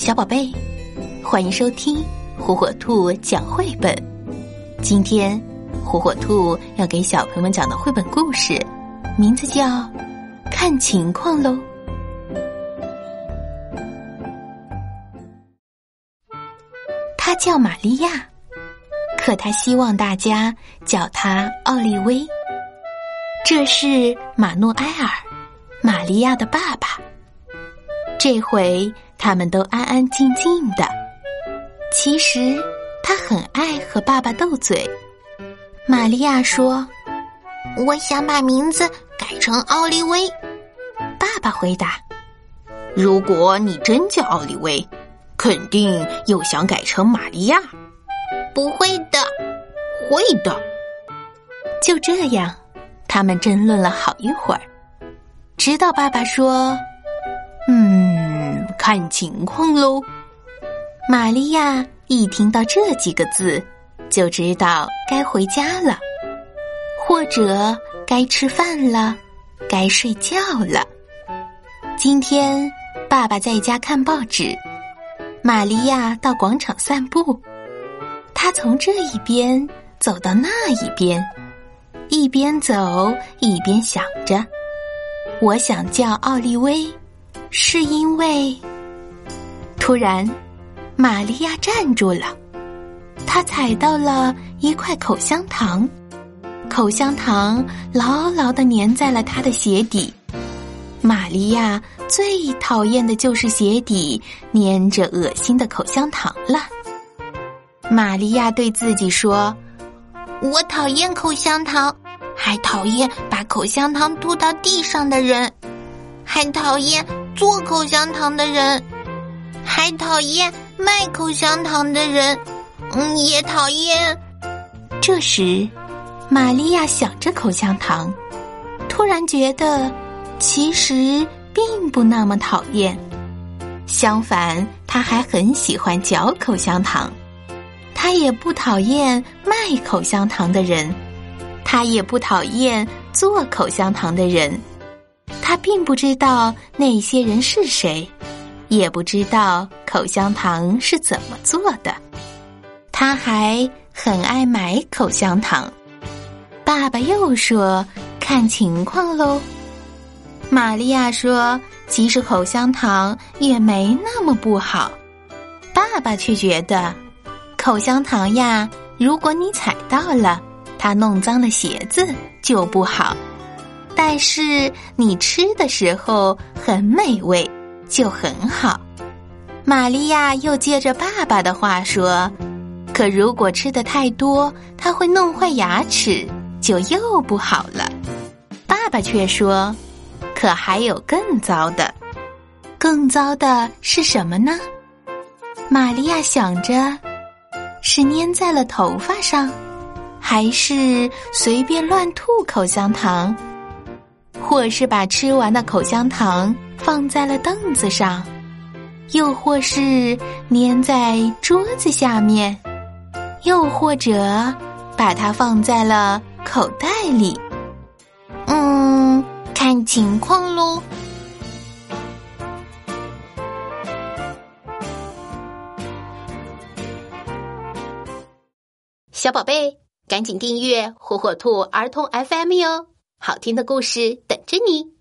小宝贝，欢迎收听火火兔讲绘本。今天火火兔要给小朋友们讲的绘本故事名字叫《看情况喽》。她叫玛利亚，可她希望大家叫她奥利威。这是马诺埃尔，玛利亚的爸爸。这回他们都安安静静的。其实他很爱和爸爸斗嘴。玛利亚说：“我想把名字改成奥利威。”爸爸回答：“如果你真叫奥利威，肯定又想改成玛利亚。”“不会的。”“会的。”就这样，他们争论了好一会儿，直到爸爸说：“看情况喽。”玛利亚一听到这几个字，就知道该回家了，或者该吃饭了，该睡觉了。今天爸爸在家看报纸，玛利亚到广场散步。她从这一边走到那一边，一边走一边想着：我想叫奥利威，是因为……突然玛利亚站住了，她踩到了一块口香糖，口香糖牢牢地粘在了她的鞋底。玛利亚最讨厌的就是鞋底粘着恶心的口香糖了。玛利亚对自己说：我讨厌口香糖，还讨厌把口香糖吐到地上的人，还讨厌做口香糖的人，还讨厌卖口香糖的人，也讨厌……这时，玛利亚想着口香糖，突然觉得其实并不那么讨厌，相反，她还很喜欢嚼口香糖。她也不讨厌卖口香糖的人，她也不讨厌做口香糖的人。她并不知道那些人是谁，也不知道口香糖是怎么做的。她还很爱买口香糖。爸爸又说：看情况喽。玛利亚说：其实口香糖也没那么不好。爸爸却觉得口香糖呀，如果你踩到了，它弄脏了鞋子就不好，但是你吃的时候很美味，就很好。玛利亚又接着爸爸的话说：可如果吃的太多，它会弄坏牙齿，就又不好了。爸爸却说：可还有更糟的。更糟的是什么呢？玛利亚想着，是粘在了头发上，还是随便乱吐口香糖，或是把吃完的口香糖放在了凳子上，又或是粘在桌子下面，又或者把它放在了口袋里。看情况喽。小宝贝，赶紧订阅火火兔儿童 FM 哟，好听的故事等着你。